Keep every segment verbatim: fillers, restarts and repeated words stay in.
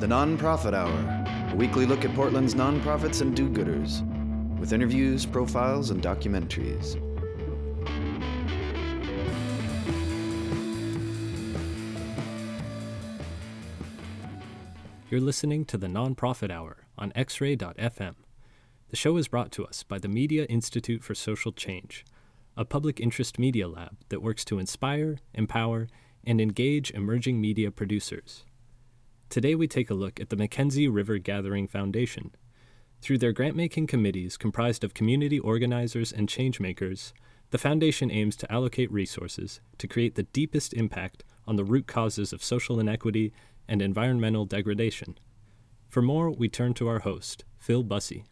The Nonprofit Hour, a weekly look at Portland's nonprofits and do-gooders, with interviews, profiles, and documentaries. You're listening to The Nonprofit Hour on x ray dot f m. The show is brought to us by the Media Institute for Social Change, a public interest media lab that works to inspire, empower, and engage emerging media producers. Today we take a look at the McKenzie River Gathering Foundation. Through their grant-making committees comprised of community organizers and changemakers, the foundation aims to allocate resources to create the deepest impact on the root causes of social inequity and environmental degradation. For more, we turn to our host, Phil Busse.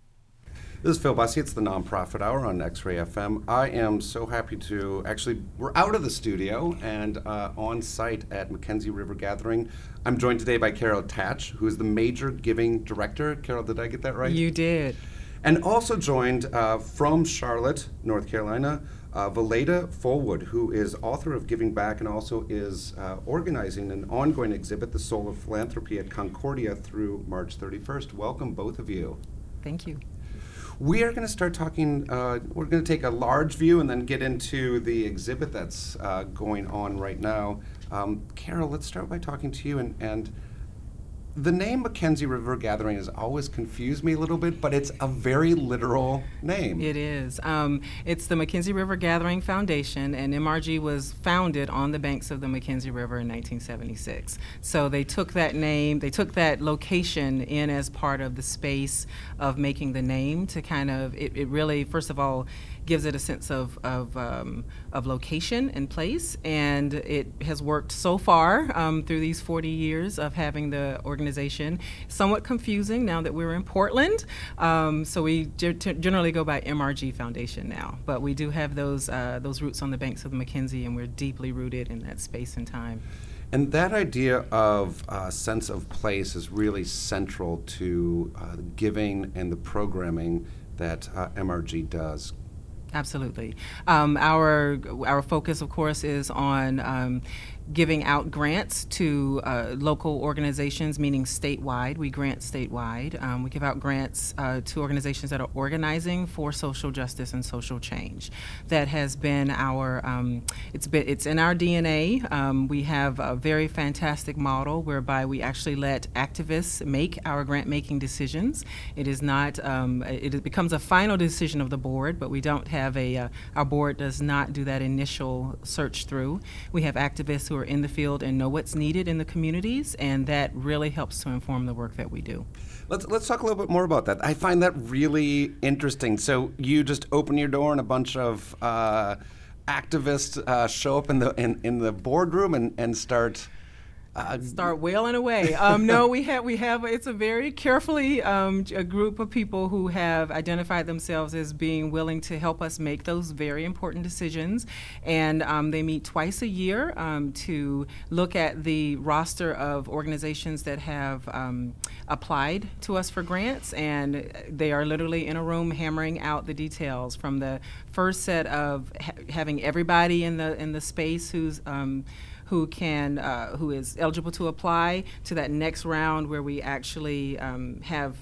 This is Phil Busse. It's the Nonprofit Hour on X ray F M. I am so happy to actually, we're out of the studio and uh, on site at McKenzie River Gathering. I'm joined today by Carol Tatch, who is the Major Giving Director. Carol, did I get that right? You did. And also joined uh, from Charlotte, North Carolina, uh, Valaida Fulwood, who is author of Giving Back and also is uh, organizing an ongoing exhibit, The Soul of Philanthropy, at Concordia through March thirty-first. Welcome, both of you. Thank you. We are going to start talking, uh, we're going to take a large view and then get into the exhibit that's uh, going on right now. Um, Carol, let's start by talking to you. And, and the name McKenzie River Gathering has always confused me a little bit, but it's a very literal name. It is. Um, it's the McKenzie River Gathering Foundation, and M R G was founded on the banks of the McKenzie River in nineteen seventy-six. So they took that name, they took that location in as part of the space of making the name to kind of, it, it really, first of all, gives it a sense of of, um, of location and place, and it has worked so far um, through these forty years of having the organization. Somewhat confusing now that we're in Portland, um, so we g- generally go by M R G Foundation now, but we do have those uh, those roots on the banks of the McKenzie, and we're deeply rooted in that space and time. And that idea of uh, sense of place is really central to uh, the giving and the programming that uh, M R G does. Absolutely. Um, our our focus, of course, is on um, giving out grants to uh, local organizations, meaning statewide. We grant statewide. Um, we give out grants uh, to organizations that are organizing for social justice and social change. That has been our, um, it's been, it's in our D N A. Um, we have a very fantastic model whereby we actually let activists make our grant making decisions. It is not, um, it becomes a final decision of the board, but we don't have a, uh, our board does not do that initial search through. We have activists who are in the field and know what's needed in the communities, and that really helps to inform the work that we do. Let's let's talk a little bit more about that. I find that really interesting. So you just open your door and a bunch of uh, activists uh, show up in the in, in the boardroom and, and start Uh, start wailing away. Um, no, we have, we have, it's a very carefully, um, a group of people who have identified themselves as being willing to help us make those very important decisions. And um, they meet twice a year um, to look at the roster of organizations that have um, applied to us for grants. And they are literally in a room hammering out the details, from the first set of ha- having everybody in the, in the space who's, um, who can, uh, who is eligible to apply, to that next round where we actually um, have,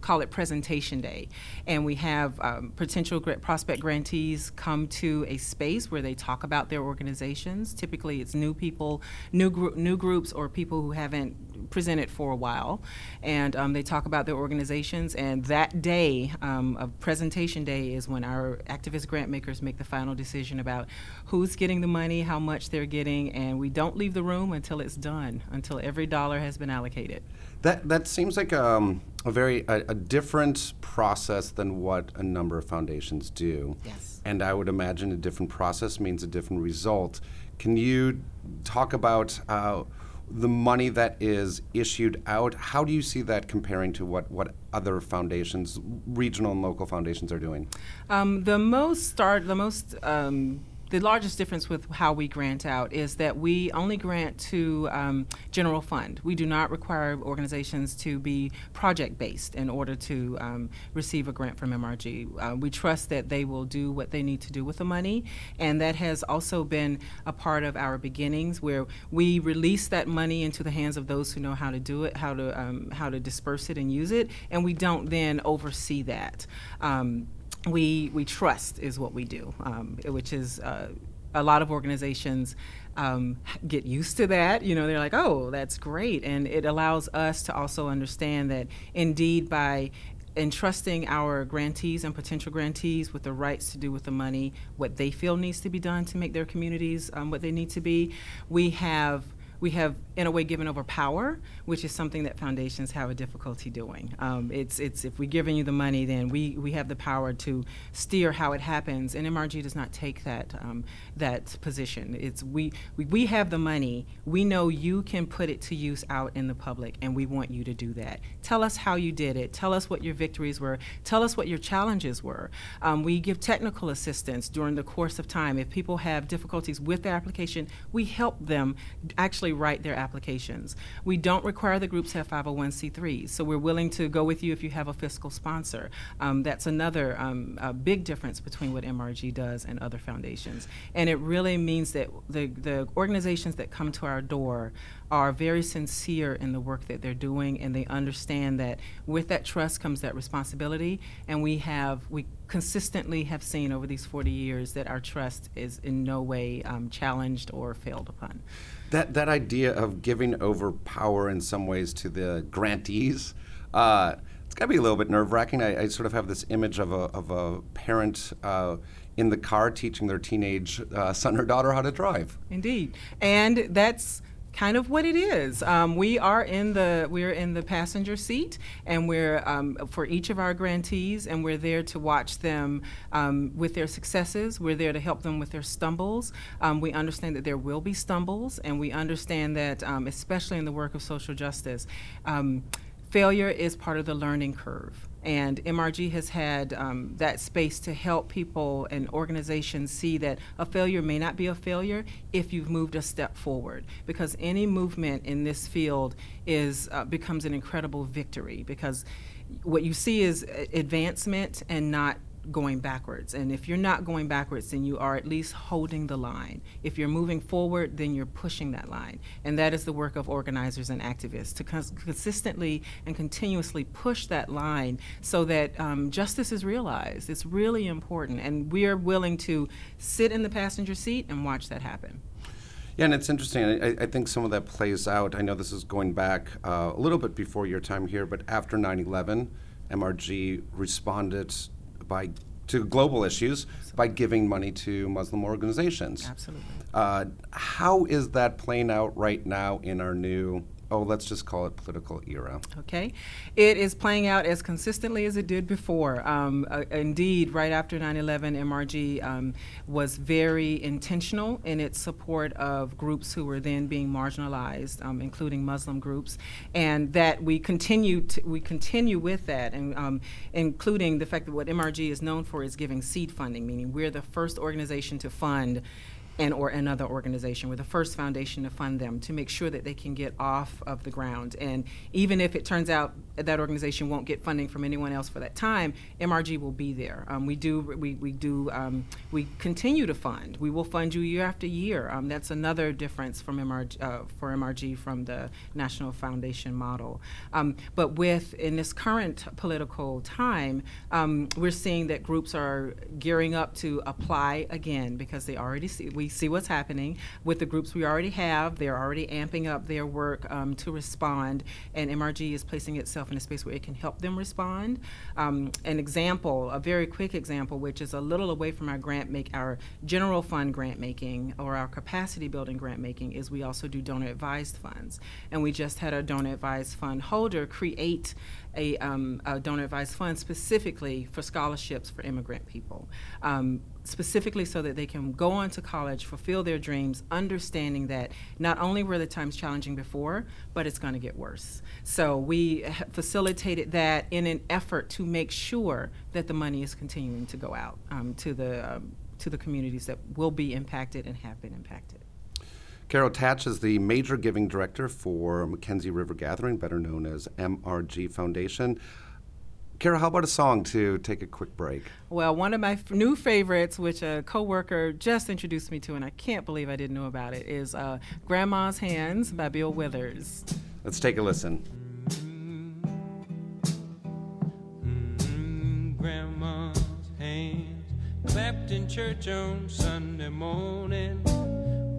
call it presentation day, and we have um, potential gr- prospect grantees come to a space where they talk about their organizations. Typically it's new people, new, gr- new groups, or people who haven't presented for a while, and um, they talk about their organizations, and that day um, of presentation day is when our activist grant makers make the final decision about who's getting the money, how much they're getting, and we don't leave the room until it's done, until every dollar has been allocated. That that seems like um, a very a, a different process than what a number of foundations do. Yes. And I would imagine a different process means a different result. Can you talk about uh, the money that is issued out? How do you see that comparing to what, what other foundations, regional and local foundations, are doing? Um, the most start, the most um, the largest difference with how we grant out is that we only grant to um, general fund. We do not require organizations to be project-based in order to um, receive a grant from M R G. Uh, we trust that they will do what they need to do with the money, and that has also been a part of our beginnings, where we release that money into the hands of those who know how to do it, how to um, how to disperse it and use it, and we don't then oversee that. Um, We we trust is what we do, um, which is uh, a lot of organizations um, get used to that. You know, they're like, oh, that's great. And it allows us to also understand that indeed by entrusting our grantees and potential grantees with the rights to do with the money what they feel needs to be done to make their communities um, what they need to be, we have We have, in a way, given over power, which is something that foundations have a difficulty doing. Um, it's, it's if we're giving you the money, then we, we have the power to steer how it happens, and M R G does not take that um, that position. It's we, we we have the money. We know you can put it to use out in the public, and we want you to do that. Tell us how you did it. Tell us what your victories were. Tell us what your challenges were. Um, we give technical assistance during the course of time. If people have difficulties with their application, we help them actually write their applications. We don't require the groups have five oh one c threes, so we're willing to go with you if you have a fiscal sponsor. Um, that's another um, a big difference between what M R G does and other foundations. And it really means that the, the organizations that come to our door are very sincere in the work that they're doing, and they understand that with that trust comes that responsibility, and we have, we consistently have seen over these forty years that our trust is in no way um, challenged or failed upon. That that idea of giving over power in some ways to the grantees, uh, it's got to be a little bit nerve-wracking. I, I sort of have this image of a of a parent uh, in the car teaching their teenage uh, son or daughter how to drive. Indeed, and that's kind of what it is. Um, we are in the we're in the passenger seat, and we're um, for each of our grantees, and we're there to watch them um, with their successes. We're there to help them with their stumbles. Um, we understand that there will be stumbles, and we understand that, um, especially in the work of social justice, um, failure is part of the learning curve. And M R G has had um, that space to help people and organizations see that a failure may not be a failure if you've moved a step forward, because any movement in this field is uh, becomes an incredible victory, because what you see is advancement and not going backwards. And if you're not going backwards, then you are at least holding the line. If you're moving forward, then you're pushing that line. And that is the work of organizers and activists, to cons- consistently and continuously push that line so that um, justice is realized. It's really important. And we are willing to sit in the passenger seat and watch that happen. Yeah, and it's interesting. I, I think some of that plays out. I know this is going back uh, a little bit before your time here, but after nine eleven, M R G responded by to global issues Absolutely. By giving money to Muslim organizations. Absolutely. Uh, how is that playing out right now in our new, oh, let's just call it political era? Okay. It is playing out as consistently as it did before. Um, uh, indeed, right after nine eleven, M R G um, was very intentional in its support of groups who were then being marginalized, um, including Muslim groups, and that we continue to, we continue with that, and um, including the fact that what M R G is known for is giving seed funding, meaning we're the first organization to fund and or another organization. We're the first foundation to fund them to make sure that they can get off of the ground. And even if it turns out that organization won't get funding from anyone else for that time, M R G will be there. Um, we do, we, we do, um, we continue to fund. We will fund you year after year. Um, that's another difference from M R G, uh, for M R G from the National Foundation model. Um, but with, in this current political time, um, we're seeing that groups are gearing up to apply again, because they already see, we We see what's happening with the groups we already have. They're already amping up their work um, to respond, and M R G is placing itself in a space where it can help them respond. Um, an example, a very quick example, which is a little away from our grant make, our general fund grant making or our capacity building grant making, is we also do donor advised funds, and we just had our donor advised fund holder create a, um, a donor advised fund specifically for scholarships for immigrant people. Um, specifically so that they can go on to college, fulfill their dreams, understanding that not only were the times challenging before, but it's going to get worse. So we facilitated that in an effort to make sure that the money is continuing to go out um, to the um, to the communities that will be impacted and have been impacted. Carol Tatch is the Major Giving Director for McKenzie River Gathering, better known as M R G Foundation. Carol, how about a song to take a quick break? Well, one of my f- new favorites, which a coworker just introduced me to, and I can't believe I didn't know about it, is uh, Grandma's Hands by Bill Withers. Let's take a listen. Mm-hmm. Mm-hmm. Grandma's hands clapped in church on Sunday morning.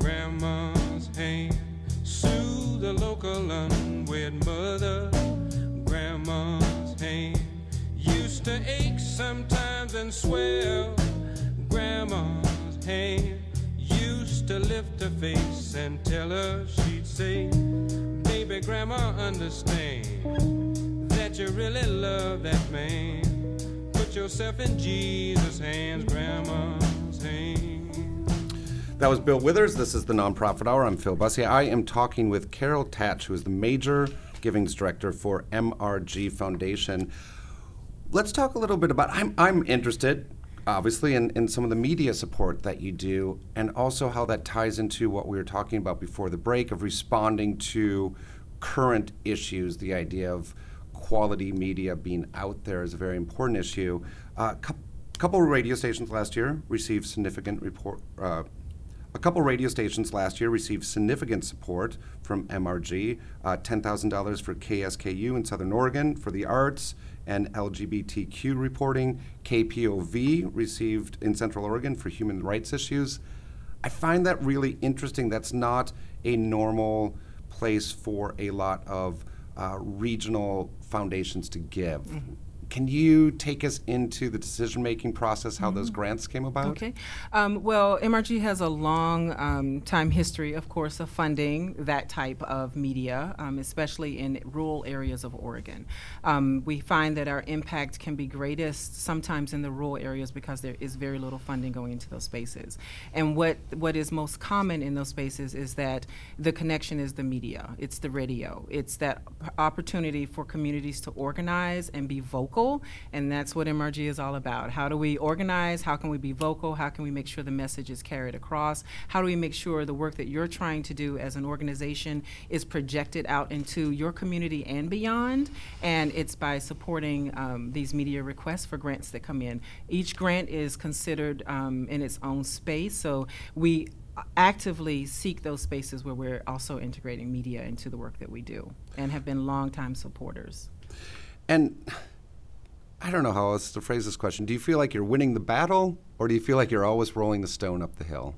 Grandma's hand soothe the local unwed mother. Grandma's hand used to ache sometimes and swell. Grandma's hand used to lift her face and tell her, she'd say, baby, Grandma, understand that you really love that man. Put yourself in Jesus' hands, Grandma's hands. That was Bill Withers. This is the Nonprofit Hour. I'm Phil Busse. I am talking with Carol Tatch, who is the Major Givings Director for M R G Foundation. Let's talk a little bit about, I'm I'm interested, obviously, in, in some of the media support that you do, and also how that ties into what we were talking about before the break of responding to current issues. The idea of quality media being out there is a very important issue. Uh, a couple of radio stations last year received significant report. Uh, A couple radio stations last year received significant support from M R G, uh, ten thousand dollars for K S K U in Southern Oregon for the arts and L G B T Q reporting. K P O V received in Central Oregon for human rights issues. I find that really interesting. That's not a normal place for a lot of uh, regional foundations to give. Mm-hmm. Can you take us into the decision-making process, how mm-hmm. those grants came about? Okay. Um, well, M R G has a long um, time history, of course, of funding that type of media, um, especially in rural areas of Oregon. Um, we find that our impact can be greatest sometimes in the rural areas because there is very little funding going into those spaces. And what, what is most common in those spaces is that the connection is the media. It's the radio. It's that opportunity for communities to organize and be vocal. And that's what M R G is all about. How do we organize? How can we be vocal? How can we make sure the message is carried across? How do we make sure the work that you're trying to do as an organization is projected out into your community and beyond? And it's by supporting um, these media requests for grants that come in. Each grant is considered um, in its own space, so we actively seek those spaces where we're also integrating media into the work that we do and have been longtime supporters. And I don't know how else to phrase this question. Do you feel like you're winning the battle, or do you feel like you're always rolling the stone up the hill?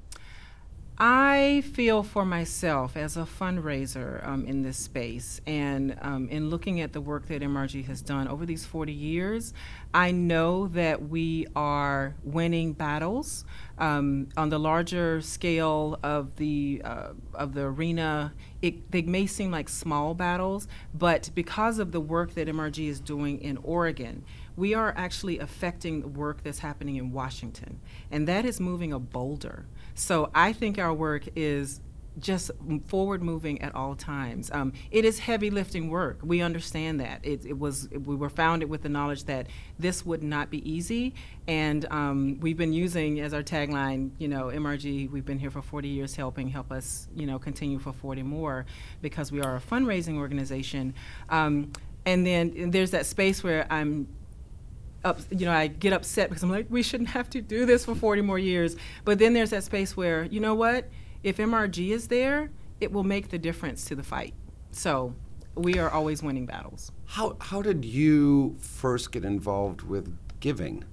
I feel for myself as a fundraiser um, in this space, and um, in looking at the work that M R G has done over these forty years, I know that we are winning battles. Um, on the larger scale of the uh, of the arena, it, they may seem like small battles, but because of the work that M R G is doing in Oregon, we are actually affecting the work that's happening in Washington, and that is moving a boulder. So I think our work is just forward moving at all times. Um, it is heavy lifting work. We understand that. It, it was, we were founded with the knowledge that this would not be easy, and um, we've been using as our tagline, you know, M R G, we've been here for forty years helping, help us, you know, continue for forty more, because we are a fundraising organization. Um, and then and there's that space where I'm Up, you know, I get upset because I'm like, we shouldn't have to do this for forty more years. But then there's that space where, you know what, if M R G is there, it will make the difference to the fight. So we are always winning battles. How how did you first get involved with giving?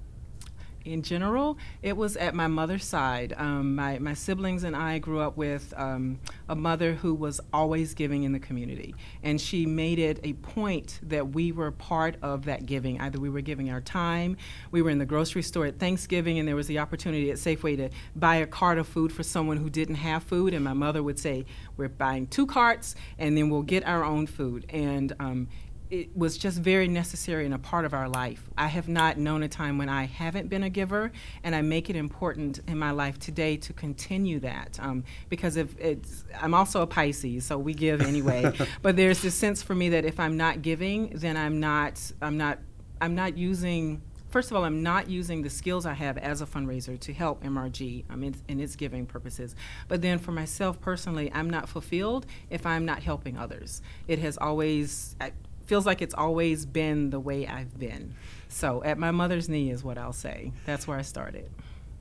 in general, it was at my mother's side. Um, my, my siblings and I grew up with um, a mother who was always giving in the community, and she made it a point that we were part of that giving. Either we were giving our time, we were in the grocery store at Thanksgiving, and there was the opportunity at Safeway to buy a cart of food for someone who didn't have food, and my mother would say, we're buying two carts, and then we'll get our own food. And um, it was just very necessary and a part of our life. I have not known a time when I haven't been a giver, and I make it important in my life today to continue that. Um, because if it's, I'm also a Pisces, so we give anyway. But there's this sense for me that if I'm not giving, then I'm not, I'm not, I'm not using. First of all, I'm not using the skills I have as a fundraiser to help M R G um, in, in its giving purposes. But then for myself personally, I'm not fulfilled if I'm not helping others. It has always, it feels like it's always been the way I've been. So at my mother's knee is what I'll say. That's where I started.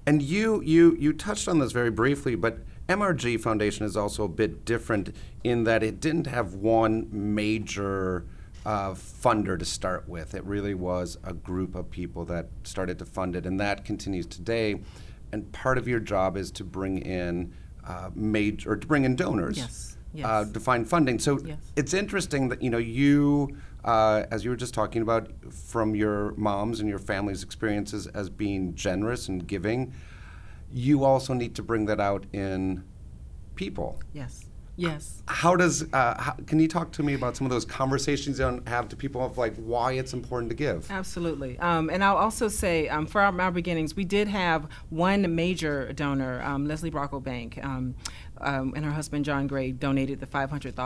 And you, you, you touched on this very briefly, but M R G Foundation is also a bit different in that it didn't have one major Uh, funder to start with. It really was a group of people that started to fund it, and that continues today. And part of your job is to bring in uh, major, or to bring in donors, yes, yes. Uh, to find funding. So yes. It's interesting that, you know, you, uh, as you were just talking about, from your mom's and your family's experiences as being generous and giving, you also need to bring that out in people. Yes. Yes. How does, uh, how, can you talk to me about some of those conversations you have to people of like why it's important to give? Absolutely. Um, and I'll also say um, for our, our beginnings, we did have one major donor, um, Leslie Brocklebank, um, um, and her husband, John Gray, donated the five hundred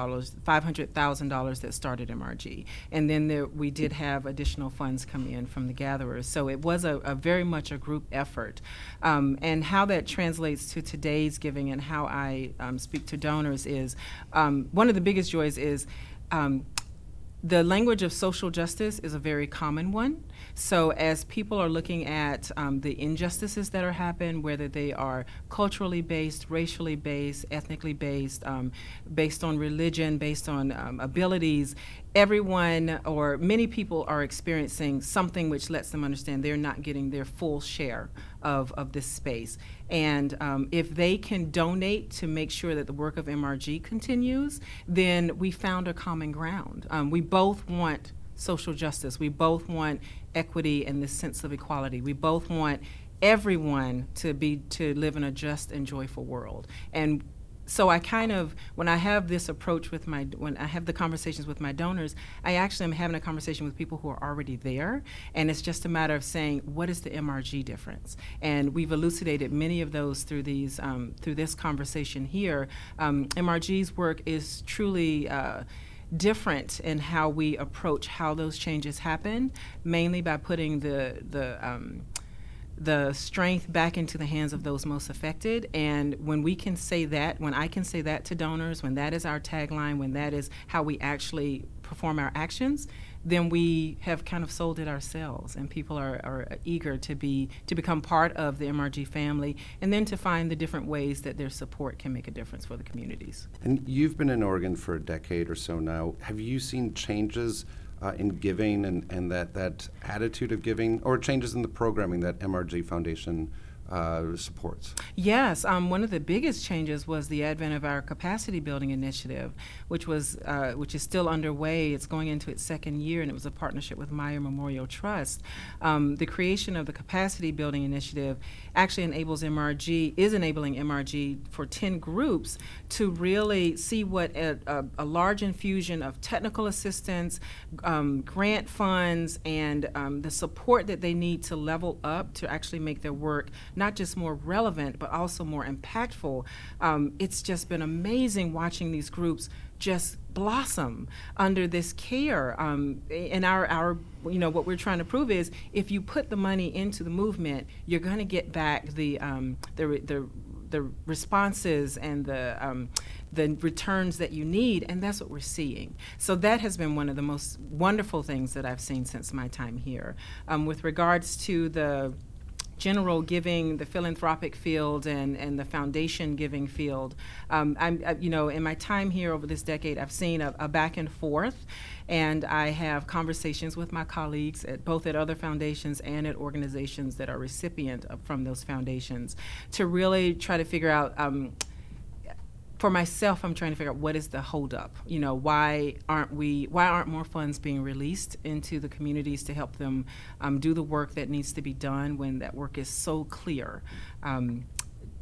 thousand dollars that started M R G. And then there, we did have additional funds come in from the gatherers. So it was a, a very much a group effort. Um, and how that translates to today's giving and how I um, speak to donors is Is, um, one of the biggest joys is um, the language of social justice is a very common one. So as people are looking at um, the injustices that are happening, whether they are culturally based, racially based, ethnically based, um, based on religion, based on um, abilities, everyone or many people are experiencing something which lets them understand they're not getting their full share of, of this space. And um, if they can donate to make sure that the work of M R G continues, then we found a common ground. Um, we both want social justice. We both want equity and this sense of equality. We both want everyone to be to live in a just and joyful world. And so I kind of, when I have this approach with my, when I have the conversations with my donors, I actually am having a conversation with people who are already there, and it's just a matter of saying, what is the M R G difference? And we've elucidated many of those through these, um, through this conversation here. Um, M R G's work is truly uh, different in how we approach how those changes happen, mainly by putting the, the, um, the strength back into the hands of those most affected. And when we can say that, when I can say that to donors, when that is our tagline, when that is how we actually perform our actions, then we have kind of sold it ourselves, and people are, are eager to be to become part of the M R G family, and then to find the different ways that their support can make a difference for the communities. And you've been in Oregon for a decade or so now. Have you seen changes Uh, in giving and, and that, that attitude of giving, or changes in the programming that M R G Foundation Uh, supports? Yes, um, one of the biggest changes was the advent of our capacity building initiative, which was uh, which is still underway. It's going into its second year, and it was a partnership with Meyer Memorial Trust. Um, the creation of the capacity building initiative actually enables M R G, is enabling M R G for ten groups to really see what a, a, a large infusion of technical assistance, um, grant funds, and um, the support that they need to level up to actually make their work not just more relevant, but also more impactful. Um, it's just been amazing watching these groups just blossom under this care. Um, and our, our, you know, what we're trying to prove is if you put the money into the movement, you're going to get back the um, the the the responses and the um, the returns that you need, and that's what we're seeing. So that has been one of the most wonderful things that I've seen since my time here. Um, with regards to the general giving, the philanthropic field, and, and the foundation giving field. Um, I'm, I, you know, in my time here over this decade, I've seen a, a back and forth, and I have conversations with my colleagues at both at other foundations and at organizations that are recipient of, from those foundations, to really try to figure out. Um, For myself, I'm trying to figure out what is the holdup. You know, why aren't we? Why aren't more funds being released into the communities to help them um, do the work that needs to be done when that work is so clear? Um,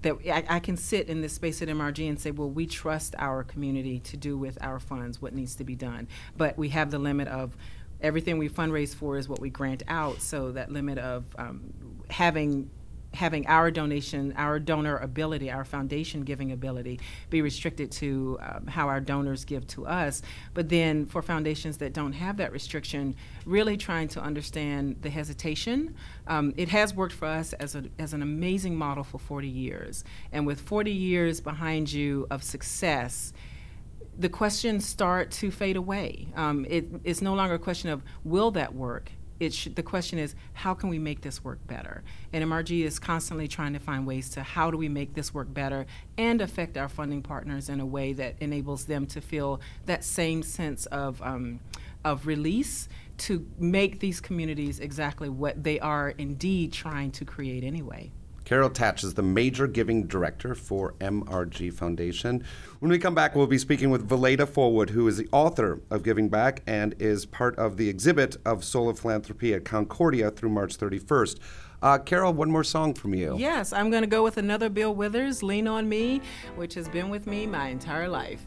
that I, I can sit in this space at M R G and say, well, we trust our community to do with our funds what needs to be done, but we have the limit of everything we fundraise for is what we grant out. So that limit of um, having. having our donation, our donor ability, our foundation giving ability be restricted to um, how our donors give to us. But then for foundations that don't have that restriction, really trying to understand the hesitation. Um, it has worked for us as, a, as an amazing model for forty years. And with forty years behind you of success, the questions start to fade away. Um, it, it's no longer a question of, will that work? It sh- the question is, how can we make this work better? And M R G is constantly trying to find ways to how do we make this work better and affect our funding partners in a way that enables them to feel that same sense of um, of release to make these communities exactly what they are indeed trying to create anyway. Carol Tatch is the Major Giving Director for M R G Foundation. When we come back, we'll be speaking with Valaida Fulwood, who is the author of Giving Back and is part of the exhibit of Soul of Philanthropy at Concordia through March thirty-first. Uh, Carol, one more song from you. Yes, I'm going to go with another Bill Withers, Lean On Me, which has been with me my entire life.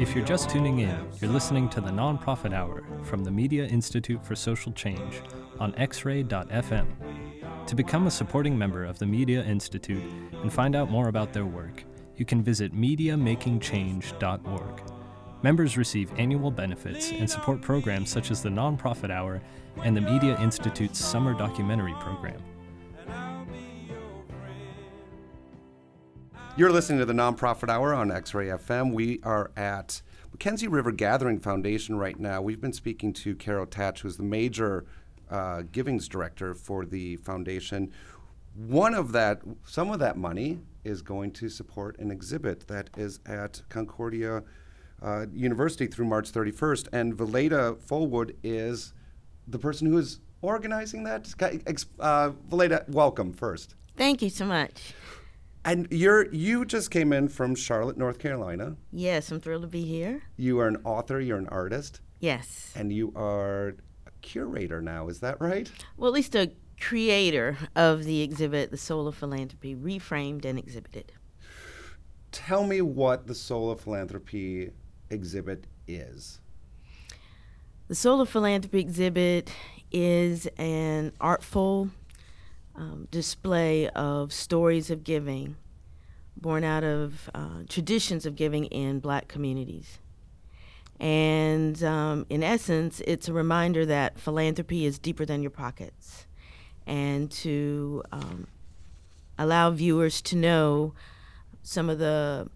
If you're just tuning in, you're listening to the Nonprofit Hour from the Media Institute for Social Change on x ray dot f m. To become a supporting member of the Media Institute and find out more about their work, you can visit media making change dot org. Members receive annual benefits and support programs such as the Nonprofit Hour and the Media Institute's Summer Documentary Program. You're listening to the Nonprofit Hour on X Ray F M. We are at McKenzie River Gathering Foundation right now. We've been speaking to Carol Tatch, who's the major uh, givings director for the foundation. One of that, some of that money is going to support an exhibit that is at Concordia uh, University through March thirty-first. And Valaida Fulwood is the person who is organizing that. Uh, Valaida, welcome first. Thank you so much. And you're, you just came in from Charlotte, North Carolina. Yes, I'm thrilled to be here. You are an author, you're an artist. Yes. And you are a curator now, is that right? Well, at least a creator of the exhibit, The Soul of Philanthropy, reframed and exhibited. Tell me what the Soul of Philanthropy exhibit is. The Soul of Philanthropy exhibit is an artful Um, display of stories of giving born out of uh, traditions of giving in Black communities. And um, in essence, it's a reminder that philanthropy is deeper than your pockets, and to um, allow viewers to know some of the,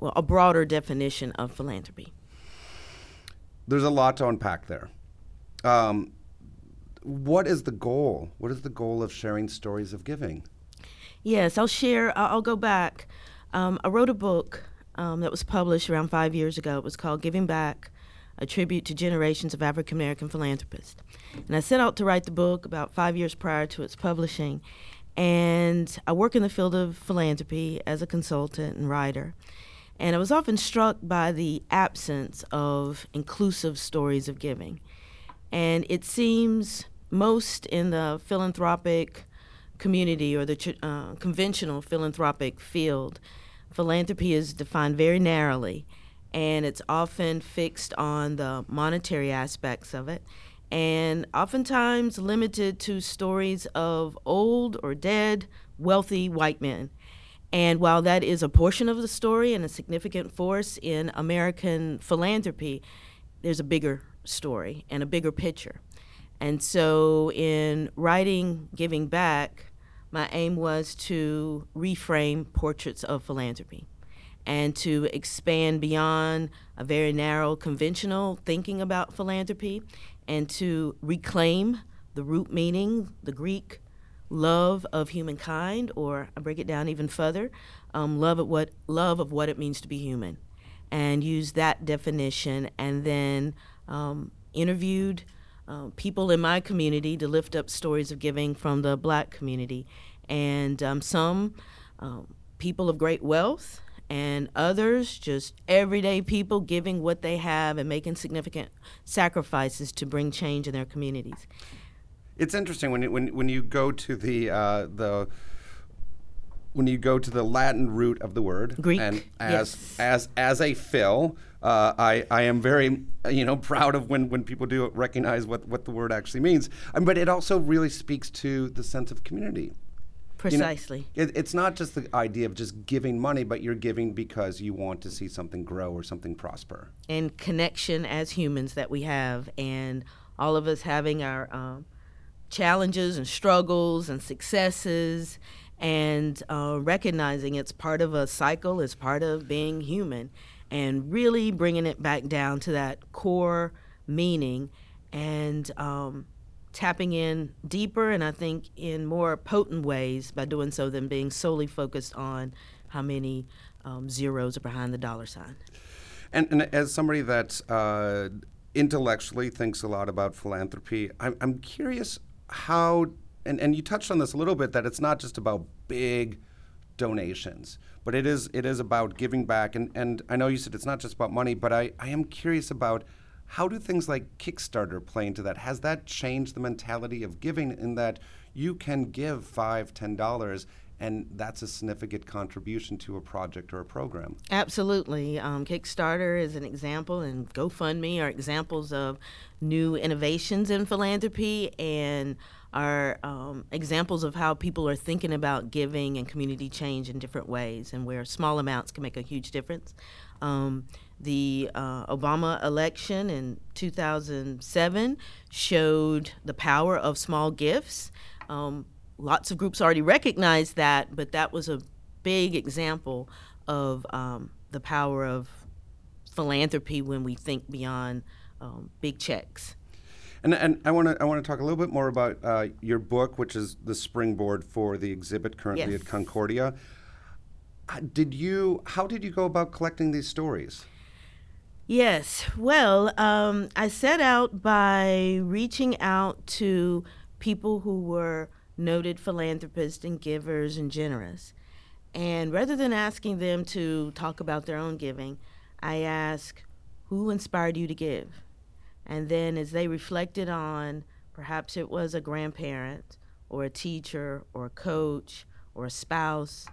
well, a broader definition of philanthropy. There's a lot to unpack there. Um, What is the goal? What is the goal of sharing stories of giving? Yes, I'll share, I'll go back. Um, I wrote a book um, that was published around five years ago. It was called Giving Back, a Tribute to Generations of African American Philanthropists. And I set out to write the book about five years prior to its publishing. And I work in the field of philanthropy as a consultant and writer. And I was often struck by the absence of inclusive stories of giving. And it seems most in the philanthropic community or the uh, conventional philanthropic field, philanthropy is defined very narrowly, and it's often fixed on the monetary aspects of it, and oftentimes limited to stories of old or dead wealthy white men. And while that is a portion of the story and a significant force in American philanthropy, there's a bigger story and a bigger picture. And so in writing Giving Back, my aim was to reframe portraits of philanthropy and to expand beyond a very narrow conventional thinking about philanthropy and to reclaim the root meaning, the Greek love of humankind, or I break it down even further, um, love of what love of what it means to be human, and use that definition, and then um, interviewed uh, people in my community to lift up stories of giving from the Black community, and um, some um, people of great wealth, and others just everyday people giving what they have and making significant sacrifices to bring change in their communities. It's interesting when it, when when you go to the uh, the when you go to the Latin root of the word Greek, and as yes. as as a Phil, uh, I I am very you know proud of when, when people do recognize what, what the word actually means. Um, but it also really speaks to the sense of community. Precisely. You know, it, it's not just the idea of just giving money, but you're giving because you want to see something grow or something prosper. And connection as humans that we have, and all of us having our Um, challenges and struggles and successes, and uh, recognizing it's part of a cycle, it's part of being human, and really bringing it back down to that core meaning, and um, tapping in deeper and I think in more potent ways by doing so than being solely focused on how many um, zeros are behind the dollar sign. And, and as somebody that's uh, intellectually thinks a lot about philanthropy, I'm, I'm curious how, and, and you touched on this a little bit, that it's not just about big donations, but it is it is about giving back. And, and I know you said it's not just about money, but I, I am curious about how do things like Kickstarter play into that? Has that changed the mentality of giving in that you can give five dollars, ten dollars, and that's a significant contribution to a project or a program? Absolutely. Um, Kickstarter is an example, and GoFundMe are examples of new innovations in philanthropy and are um, examples of how people are thinking about giving and community change in different ways, and where small amounts can make a huge difference. Um, the uh, Obama election in two thousand seven showed the power of small gifts. Um, Lots of groups already recognized that, but that was a big example of um, the power of philanthropy when we think beyond um, big checks. And and I want to I want to talk a little bit more about uh, your book, which is the springboard for the exhibit currently yes. at Concordia. Did you how did you go about collecting these stories? Yes, well, um, I set out by reaching out to people who were noted philanthropists and givers and generous. And rather than asking them to talk about their own giving, I asked, who inspired you to give? And then as they reflected on, perhaps it was a grandparent or a teacher or a coach or a spouse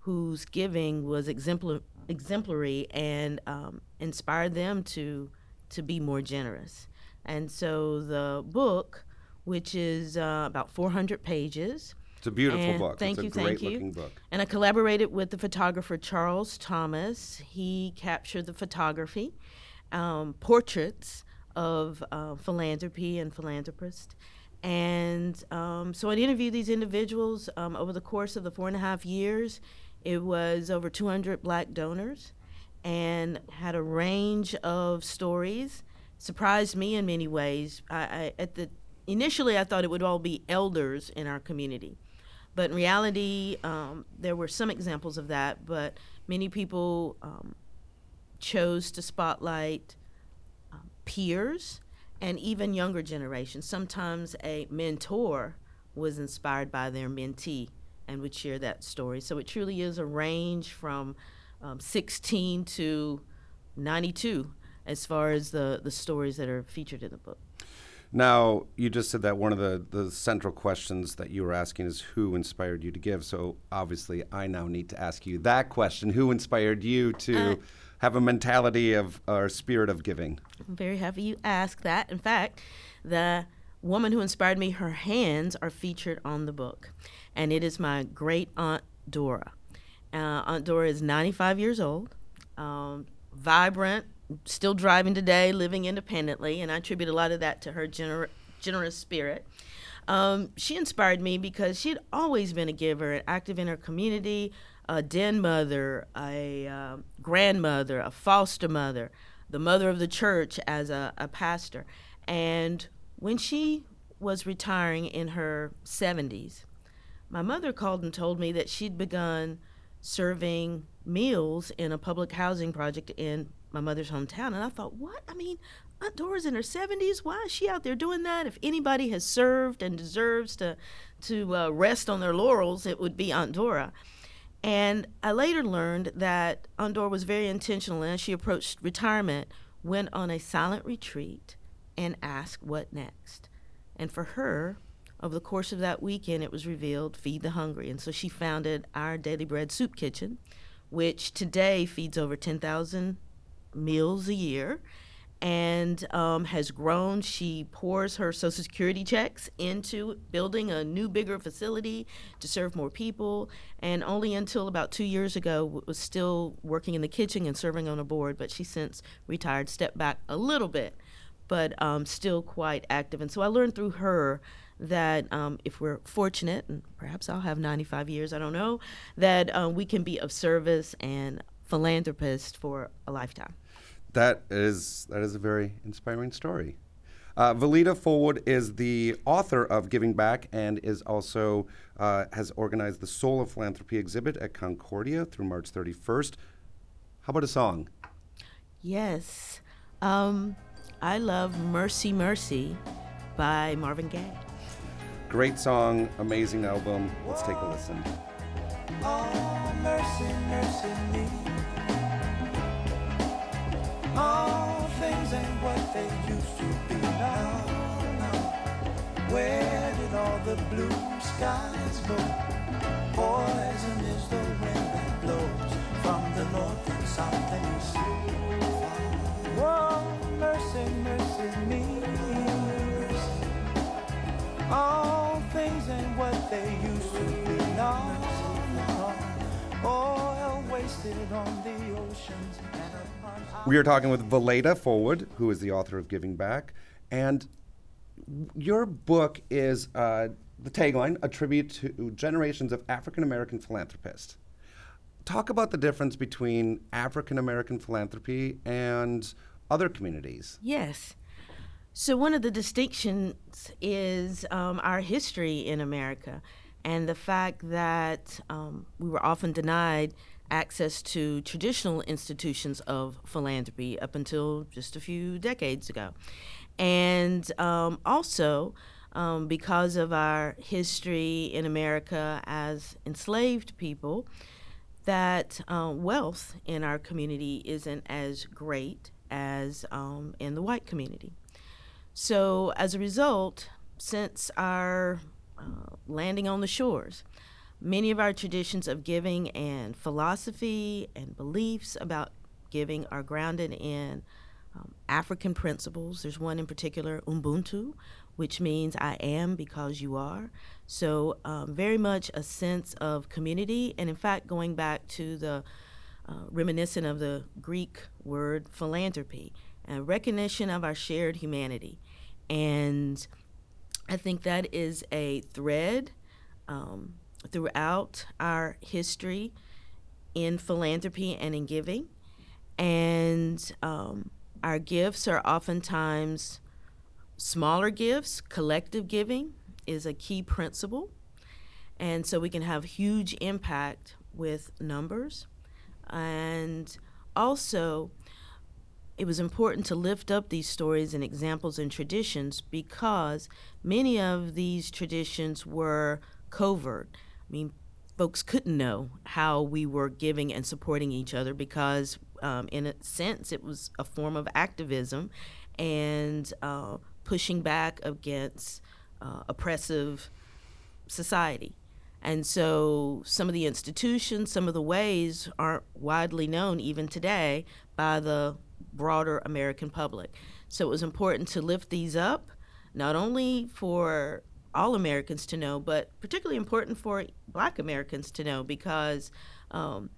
whose giving was exempl- exemplary and um, inspired them to, to be more generous. And so the book, which is uh, about four hundred pages. It's a beautiful and book. Thank it's you, a great thank you. Looking book. And I collaborated with the photographer Charles Thomas. He captured the photography, um, portraits of uh, philanthropy and philanthropists. And um, so I interviewed these individuals um, over the course of the four and a half years. It was over two hundred Black donors, and had a range of stories. Surprised me in many ways. I, I at the Initially, I thought it would all be elders in our community. But in reality, um, there were some examples of that, but many people um, chose to spotlight uh, peers and even younger generations. Sometimes a mentor was inspired by their mentee and would share that story. So it truly is a range from um, sixteen to ninety-two as far as the, the stories that are featured in the book. Now, you just said that one of the, the central questions that you were asking is who inspired you to give. So obviously I now need to ask you that question. Who inspired you to uh, have a mentality of or spirit of giving? I'm very happy you asked that. In fact, the woman who inspired me, her hands are featured on the book. And it is my great aunt Dora. Uh, Aunt Dora is ninety-five years old, um, vibrant, still driving today, living independently, and I attribute a lot of that to her gener- generous spirit. Um, she inspired me because she'd always been a giver, active in her community, a den mother, a uh, grandmother, a foster mother, the mother of the church as a, a pastor. And when she was retiring in her seventies, my mother called and told me that she'd begun serving meals in a public housing project in my mother's hometown. And I thought, what? I mean, Aunt Dora's in her seventies. Why is she out there doing that? If anybody has served and deserves to, to uh, rest on their laurels, it would be Aunt Dora. And I later learned that Aunt Dora was very intentional, and as she approached retirement, went on a silent retreat and asked what next. And for her, over the course of that weekend, it was revealed, feed the hungry. And so she founded our Daily Bread Soup Kitchen, which today feeds over ten thousand meals a year and um, has grown. She pours her Social Security checks into building a new, bigger facility to serve more people. And only until about two years ago was still working in the kitchen and serving on a board, but she since retired, stepped back a little bit, but um, still quite active. And so I learned through her that um, if we're fortunate, and perhaps I'll have ninety-five years, I don't know, that uh, we can be of service and philanthropist for a lifetime. That is that is a very inspiring story. Uh, Valaida Fulwood is the author of Giving Back and is also uh, has organized the Soul of Philanthropy exhibit at Concordia through March thirty-first. How about a song? Yes. Um, I love Mercy, Mercy by Marvin Gaye. Great song, amazing album. Let's take a listen. Oh, mercy, mercy me. All things ain't what they used to be now, now. Where did all the blue skies go? Poison is the wind that blows from the north and south and east. Oh, mercy, mercy me. Mercy. All things ain't what they used to be now. Oil wasted on the oceans. We are talking with Valaida Fulwood, who is the author of Giving Back, and your book is uh, the tagline, a tribute to generations of African-American philanthropists. Talk about the difference between African-American philanthropy and other communities. Yes. So one of the distinctions is um, our history in America. And the fact that um, we were often denied access to traditional institutions of philanthropy up until just a few decades ago. And um, also, um, because of our history in America as enslaved people, that uh, wealth in our community isn't as great as um, in the white community. So as a result, since our Uh, landing on the shores, many of our traditions of giving and philosophy and beliefs about giving are grounded in um, African principles. There's one in particular, Ubuntu, which means I am because you are. So um, very much a sense of community. And in fact, going back to the uh, reminiscent of the Greek word philanthropy, a recognition of our shared humanity. And I think that is a thread um, throughout our history in philanthropy and in giving. And um, our gifts are oftentimes smaller gifts. Collective giving is a key principle. And so we can have huge impact with numbers. And also, it was important to lift up these stories and examples and traditions because many of these traditions were covert. I mean, folks couldn't know how we were giving and supporting each other because, um, in a sense, it was a form of activism and uh, pushing back against uh, oppressive society. And so some of the institutions, some of the ways aren't widely known even today by the broader American public. So it was important to lift these up, not only for all Americans to know, but particularly important for Black Americans to know, because um,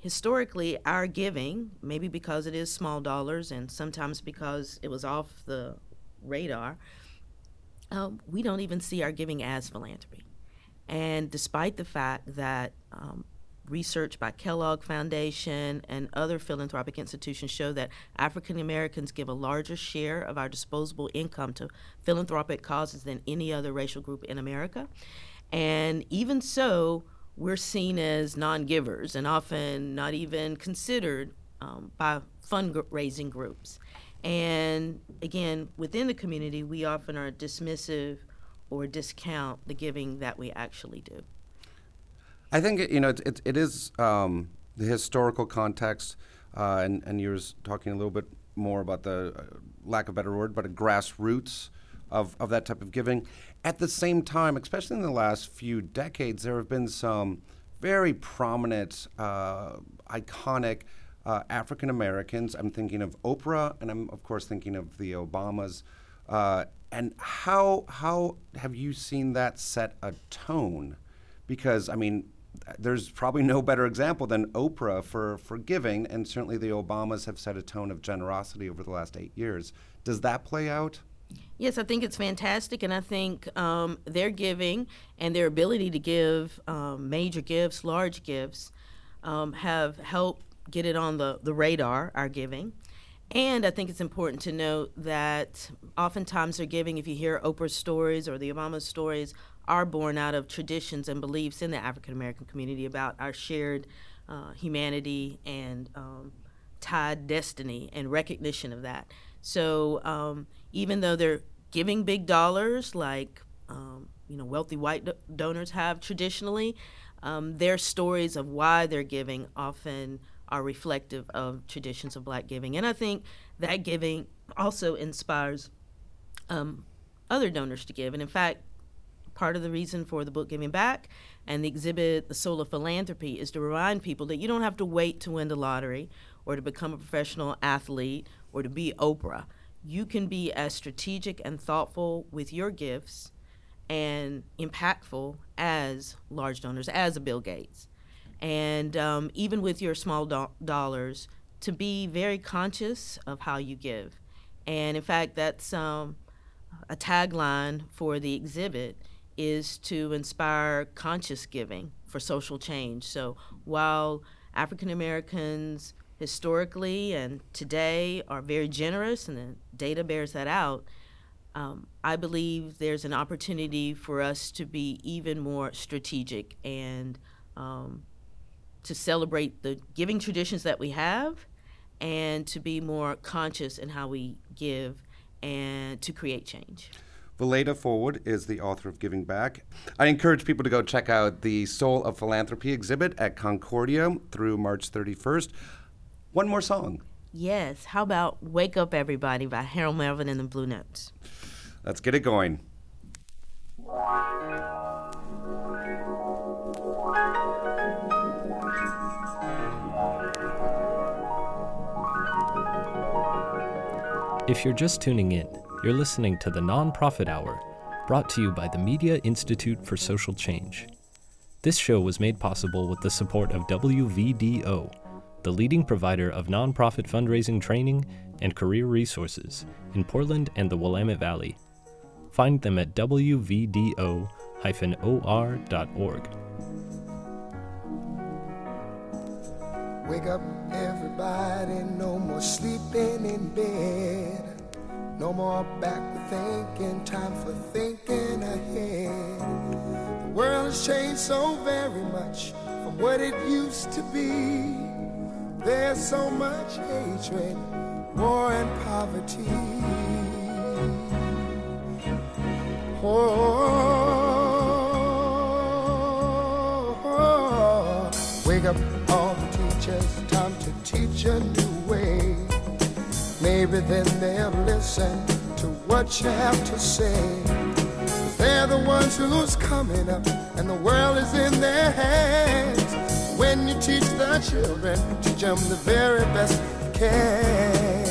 historically our giving, maybe because it is small dollars and sometimes because it was off the radar, um, we don't even see our giving as philanthropy. And despite the fact that um, research by Kellogg Foundation and other philanthropic institutions show that African Americans give a larger share of our disposable income to philanthropic causes than any other racial group in America. And even so, we're seen as non-givers and often not even considered um, by fundraising groups. And again, within the community, we often are dismissive or discount the giving that we actually do. I think, you know, it, it, it is um, the historical context, uh, and, and you were talking a little bit more about the, uh, lack of a better word, but a grassroots of, of that type of giving. At the same time, especially in the last few decades, there have been some very prominent, uh, iconic uh, African Americans. I'm thinking of Oprah, and I'm, of course, thinking of the Obamas. Uh, and how how have you seen that set a tone? Because, I mean, there's probably no better example than Oprah for, for giving, and certainly the Obamas have set a tone of generosity over the last eight years. Does that play out? Yes, I think it's fantastic, and I think um, their giving and their ability to give um, major gifts, large gifts, um, have helped get it on the, the radar, our giving. And I think it's important to note that oftentimes their giving, if you hear Oprah's stories or the Obama's stories, are born out of traditions and beliefs in the African-American community about our shared uh, humanity and um, tied destiny and recognition of that. So um, even though they're giving big dollars like, um, you know, wealthy white do- donors have traditionally, um, their stories of why they're giving often are reflective of traditions of Black giving. And I think that giving also inspires um, other donors to give. And in fact, part of the reason for the book Giving Back and the exhibit The Soul of Philanthropy is to remind people that you don't have to wait to win the lottery or to become a professional athlete or to be Oprah. You can be as strategic and thoughtful with your gifts and impactful as large donors, as a Bill Gates. And um, even with your small do- dollars, to be very conscious of how you give. And in fact, that's um, a tagline for the exhibit, is to inspire conscious giving for social change. So while African Americans historically and today are very generous, and the data bears that out, um, I believe there's an opportunity for us to be even more strategic and um, to celebrate the giving traditions that we have and to be more conscious in how we give and to create change. Valaida Fulwood is the author of Giving Back. I encourage people to go check out the Soul of Philanthropy exhibit at Concordia through March thirty-first. One more song. Yes. How about Wake Up Everybody by Harold Melvin and the Blue Notes? Let's get it going. If you're just tuning in, you're listening to the Nonprofit Hour, brought to you by the Media Institute for Social Change. This show was made possible with the support of W V D O, the leading provider of nonprofit fundraising training and career resources in Portland and the Willamette Valley. Find them at W V D O dash O R dot org. Wake up, everybody, no more sleeping in bed. No more back thinking, time for thinking ahead. The world has changed so very much from what it used to be. There's so much hatred, war and poverty. Oh, oh, oh. Wake up all the teachers, time to teach a new way. Maybe then they'll listen to what you have to say. They're the ones who's coming up, and the world is in their hands. When you teach the children, teach them the very best you can.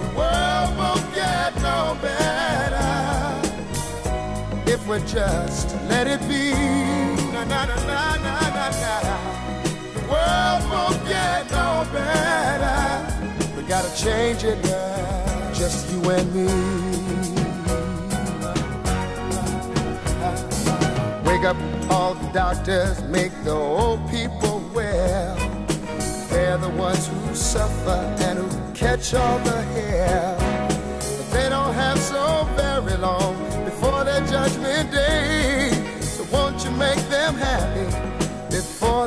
The world won't get no better. but just let it be. Na, na, na, na, na, na, na. The world won't get no better. We gotta change it now, just you and me. Wake up all the doctors, make the old people well. They're the ones who suffer and who catch all the hell. But they don't have so very long before their judgment day. So won't you make them happy before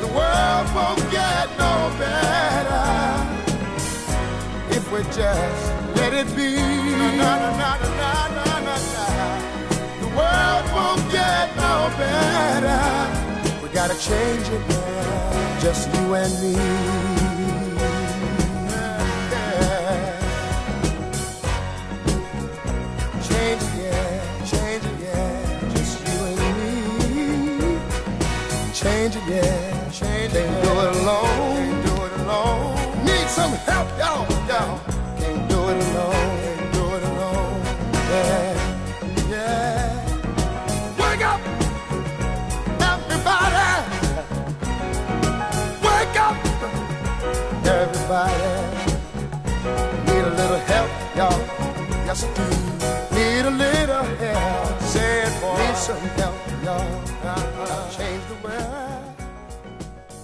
The world won't get no better if we just let it be. Na, na, na, na, na, na, na. The world won't get no better. We gotta change it now, just you and me. Change it, yeah, change it. Can't do it alone, can't do it alone. Need some help, y'all, y'all. Can't do it alone, can't do it alone. Yeah, yeah. Wake up, everybody. Wake up, everybody. Need a little help, y'all. Yes, I do. Need a little help. Say it, boy. Need some help, y'all. Change the world.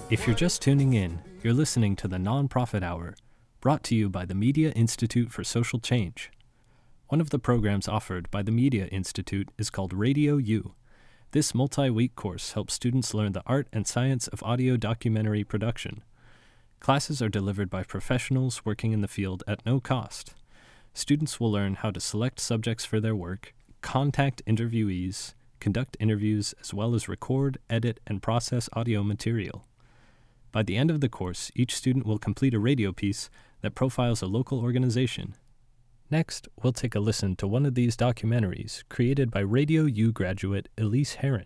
If you're just tuning in, you're listening to the Nonprofit Hour, brought to you by the Media Institute for Social Change. One of the programs offered by the Media Institute is called Radio U. This multi-week course helps students learn the art and science of audio documentary production. Classes are delivered by professionals working in the field at no cost. Students will learn how to select subjects for their work, contact interviewees, conduct interviews, as well as record, edit, and process audio material. By the end of the course, each student will complete a radio piece that profiles a local organization. Next, we'll take a listen to one of these documentaries created by Radio U graduate Elise Heron.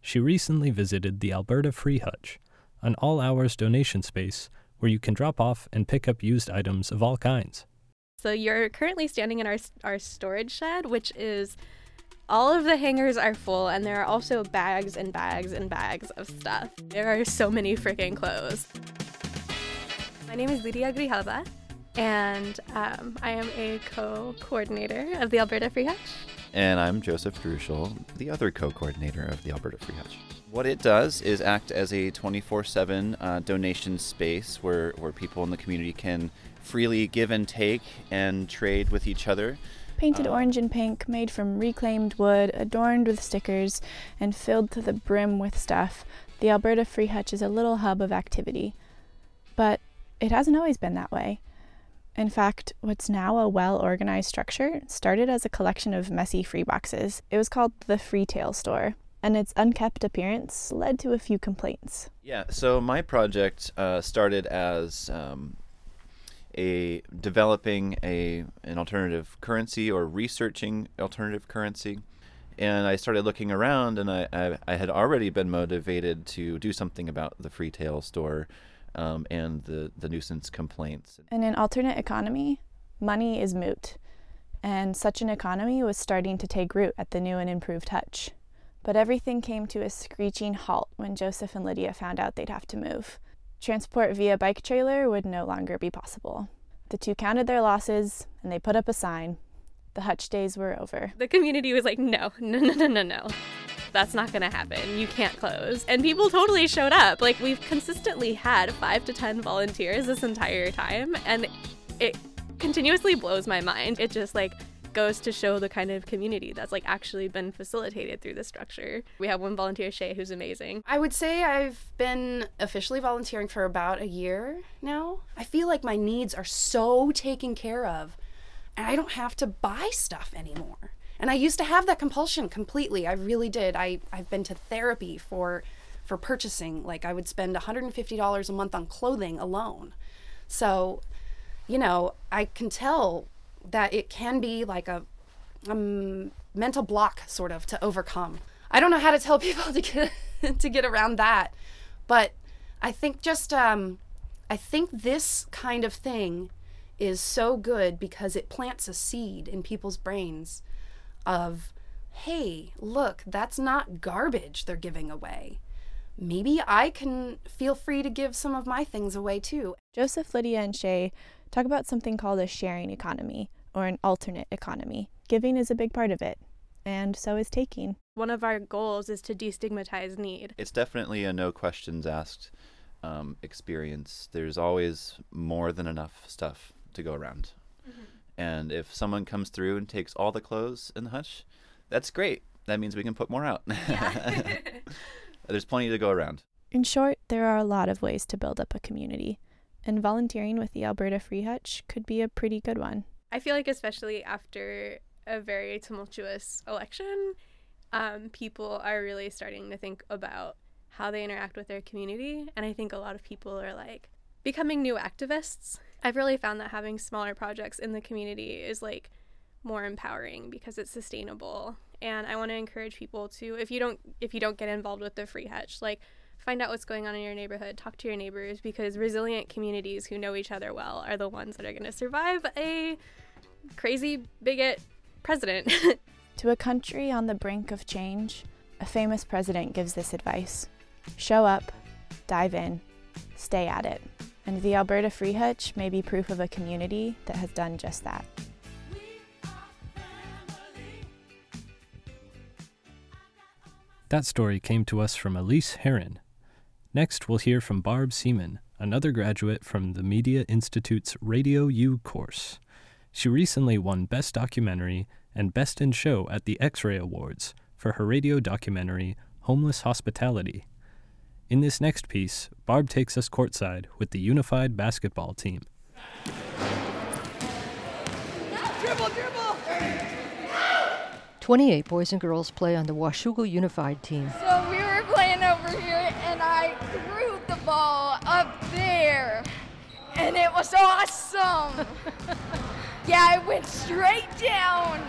She recently visited the Alberta Free Hutch, an all-hours donation space where you can drop off and pick up used items of all kinds. So you're currently standing in our our storage shed, which is all of the hangers are full, and there are also bags and bags and bags of stuff. There are so many freaking clothes. My name is Lydia Grijalva, and um, I am a co-coordinator of the Alberta Free Hutch. And I'm Joseph Druchel, the other co-coordinator of the Alberta Free Hutch. What it does is act as a twenty-four seven uh, donation space where, where people in the community can freely give and take and trade with each other. Painted orange and pink, made from reclaimed wood, adorned with stickers, and filled to the brim with stuff, the Alberta Free Hutch is a little hub of activity. But it hasn't always been that way. In fact, what's now a well-organized structure started as a collection of messy free boxes. It was called the Freetail Store, and its unkept appearance led to a few complaints. Yeah, so my project uh, started as... Um a developing a an alternative currency or researching alternative currency. And I started looking around, and I, I, I had already been motivated to do something about the Freetail Store um, and the, the nuisance complaints. In an alternate economy, money is moot. And such an economy was starting to take root at the new and improved Hutch. But everything came to a screeching halt when Joseph and Lydia found out they'd have to move. Transport via bike trailer would no longer be possible. The two counted their losses, and they put up a sign. The Hutch days were over. The community was like, no, no, no, no, no, no. That's not gonna happen. You can't close. And people totally showed up. Like, we've consistently had five to ten volunteers this entire time, and it continuously blows my mind. It just, like, goes to show the kind of community that's like actually been facilitated through the structure. We have one volunteer, Shay, who's amazing. I would say I've been officially volunteering for about a year now. I feel like my needs are so taken care of, and I don't have to buy stuff anymore. And I used to have that compulsion completely. I really did. I, I've been to therapy for for purchasing. Like, I would spend one hundred fifty dollars a month on clothing alone. So, you know, I can tell that it can be like a, a mental block sort of to overcome. I don't know how to tell people to get to get around that, but I think just um, I think this kind of thing is so good because it plants a seed in people's brains of, hey, look, that's not garbage they're giving away. Maybe I can feel free to give some of my things away too. Joseph, Lydia, and Shay talk about something called a sharing economy or an alternate economy. Giving is a big part of it, and so is taking. One of our goals is to destigmatize need. It's definitely a no questions asked um, experience. There's always more than enough stuff to go around. Mm-hmm. And if someone comes through and takes all the clothes in the hutch, that's great. That means we can put more out. Yeah. There's plenty to go around. In short, there are a lot of ways to build up a community, and volunteering with the Alberta Free Hutch could be a pretty good one. I feel like especially after a very tumultuous election, um, people are really starting to think about how they interact with their community. And I think a lot of people are like becoming new activists. I've really found that having smaller projects in the community is like more empowering because it's sustainable. And I want to encourage people to, if you don't if you don't get involved with the Free Hutch, like find out what's going on in your neighborhood, talk to your neighbors, because resilient communities who know each other well are the ones that are going to survive a crazy bigot president. To a country on the brink of change, a famous president gives this advice. Show up, dive in, stay at it. And the Alberta Free Hutch may be proof of a community that has done just that. That story came to us from Elise Heron. Next, we'll hear from Barb Seaman, another graduate from the Media Institute's Radio U course. She recently won Best Documentary and Best in Show at the X-Ray Awards for her radio documentary, Homeless Hospitality. In this next piece, Barb takes us courtside with the Unified basketball team. Dribble, dribble! twenty-eight boys and girls play on the Washougal Unified team. So we were playing over here, and I threw the ball up there, and it was awesome. Yeah, it went straight down.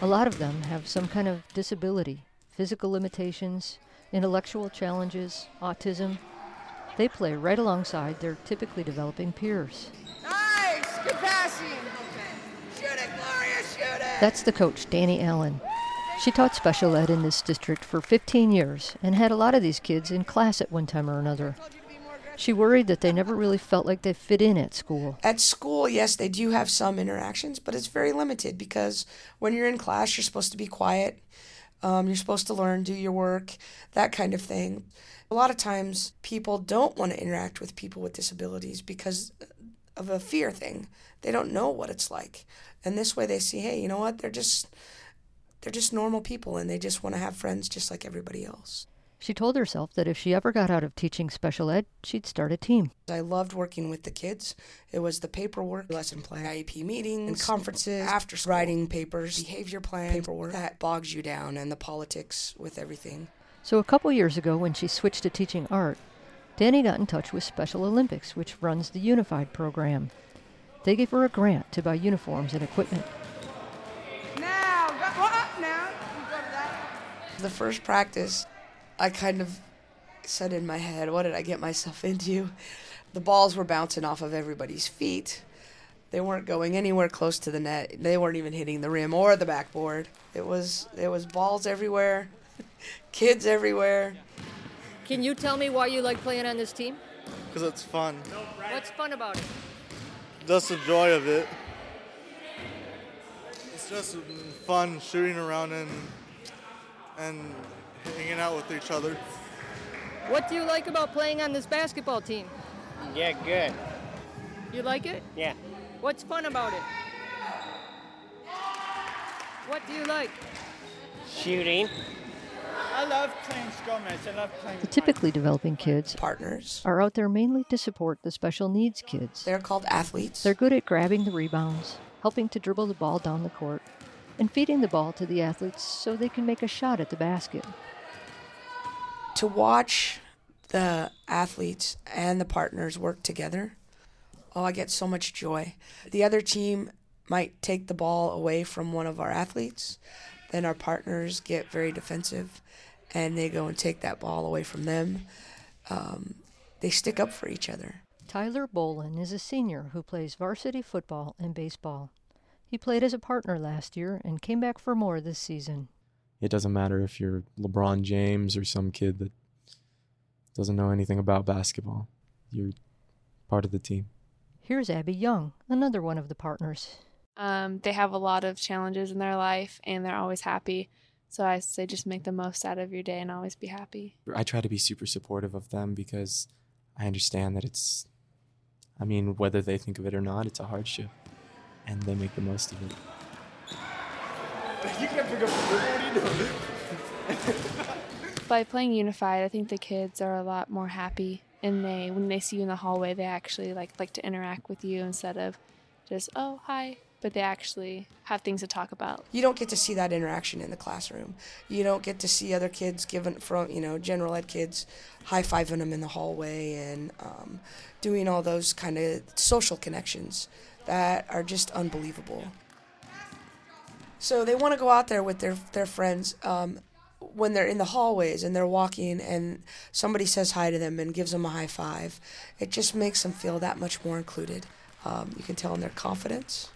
A lot of them have some kind of disability, physical limitations, intellectual challenges, autism. They play right alongside their typically developing peers. Nice, good passing. Shoot it, Gloria, shoot it. That's the coach, Danny Allen. She taught special ed in this district for fifteen years and had a lot of these kids in class at one time or another. She worried that they never really felt like they fit in at school. At school, yes, they do have some interactions, but it's very limited because when you're in class, you're supposed to be quiet. Um, you're supposed to learn, do your work, that kind of thing. A lot of times people don't want to interact with people with disabilities because of a fear thing. They don't know what it's like. And this way they see, hey, you know what? They're just they're just normal people, and they just want to have friends just like everybody else. She told herself that if she ever got out of teaching special ed, she'd start a team. I loved working with the kids. It was the paperwork, lesson plan, I E P meetings, and conferences, after school, writing papers, behavior plan, paperwork. That bogs you down, and the politics with everything. So a couple years ago, when she switched to teaching art, Danny got in touch with Special Olympics, which runs the Unified program. They gave her a grant to buy uniforms and equipment. Now, go up now. You go to that. The first practice, I kind of said in my head, what did I get myself into? The balls were bouncing off of everybody's feet. They weren't going anywhere close to the net. They weren't even hitting the rim or the backboard. It was it was balls everywhere, kids everywhere. Can you tell me why you like playing on this team? Because it's fun. What's fun about it? Just the joy of it. It's just fun shooting around and and... hanging out with each other. What do you like about playing on this basketball team? Yeah, good. You like it? Yeah. What's fun about it? What do you like? Shooting. I love playing scummers. I love playing... The typically developing kids partners are out there mainly to support the special needs kids. They're called athletes. They're good at grabbing the rebounds, helping to dribble the ball down the court, and feeding the ball to the athletes so they can make a shot at the basket. To watch the athletes and the partners work together, oh, I get so much joy. The other team might take the ball away from one of our athletes, then our partners get very defensive, and they go and take that ball away from them. Um, they stick up for each other. Tyler Bolin is a senior who plays varsity football and baseball. He played as a partner last year and came back for more this season. It doesn't matter if you're LeBron James or some kid that doesn't know anything about basketball. You're part of the team. Here's Abby Young, another one of the partners. Um, they have a lot of challenges in their life, and they're always happy. So I say just make the most out of your day and always be happy. I try to be super supportive of them because I understand that it's, I mean, whether they think of it or not, it's a hardship. And they make the most of it. You can't pick up the river, what are you doing? By playing Unified, I think the kids are a lot more happy, and they, when they see you in the hallway, they actually like like to interact with you instead of just, oh, hi, but they actually have things to talk about. You don't get to see that interaction in the classroom. You don't get to see other kids giving, from, you know, general ed kids high-fiving them in the hallway and um, doing all those kind of social connections that are just unbelievable. So they want to go out there with their their friends um, when they're in the hallways and they're walking and somebody says hi to them and gives them a high five. It just makes them feel that much more included. Um, you can tell in their confidence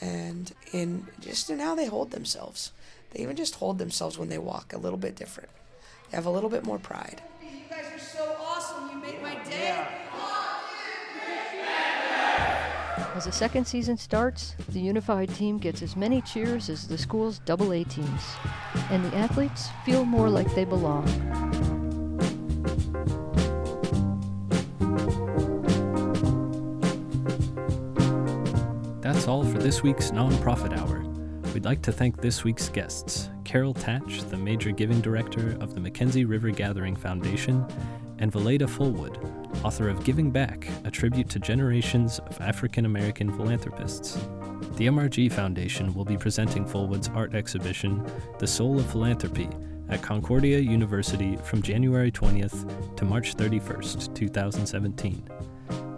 and in just in how they hold themselves. They even just hold themselves when they walk a little bit different. They have a little bit more pride. You guys are so awesome. You made my day. Yeah. As the second season starts, the Unified team gets as many cheers as the school's double A teams, and the athletes feel more like they belong. That's all for this week's Nonprofit Hour. We'd like to thank this week's guests, Carol Tatch, the Major Giving Director of the McKenzie River Gathering Foundation, and Valaida Fulwood, author of Giving Back, a tribute to generations of African-American philanthropists. The M R G Foundation will be presenting Fulwood's art exhibition, The Soul of Philanthropy, at Concordia University from January twentieth to March thirty-first, two thousand seventeen.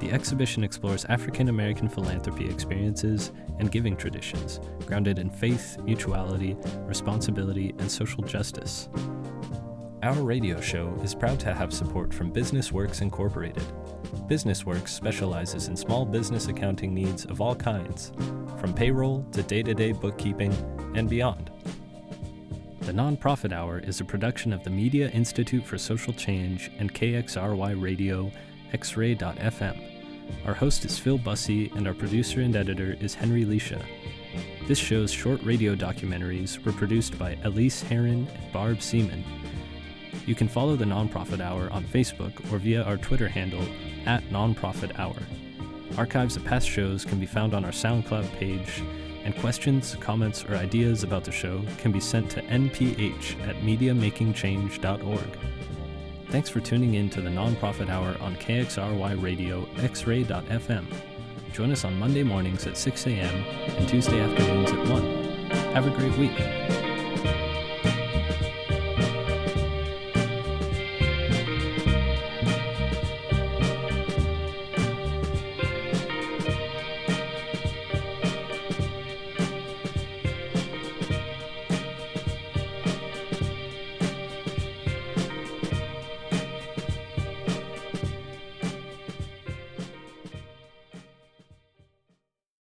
The exhibition explores African-American philanthropy experiences and giving traditions, grounded in faith, mutuality, responsibility, and social justice. Our radio show is proud to have support from Business Works Incorporated. Business Works specializes in small business accounting needs of all kinds, from payroll to day-to-day bookkeeping and beyond. The Nonprofit Hour is a production of the Media Institute for Social Change and K X R Y Radio, x ray dot f m. Our host is Phil Busse, and our producer and editor is Henry Leisha. This show's short radio documentaries were produced by Elise Heron and Barb Seaman. You can follow the Nonprofit Hour on Facebook or via our Twitter handle, at Nonprofit Hour. Archives of past shows can be found on our SoundCloud page, and questions, comments, or ideas about the show can be sent to n p h at media making change dot org. Thanks for tuning in to the Nonprofit Hour on K X R Y Radio, x ray dot f m. Join us on Monday mornings at six a.m. and Tuesday afternoons at one. Have a great week.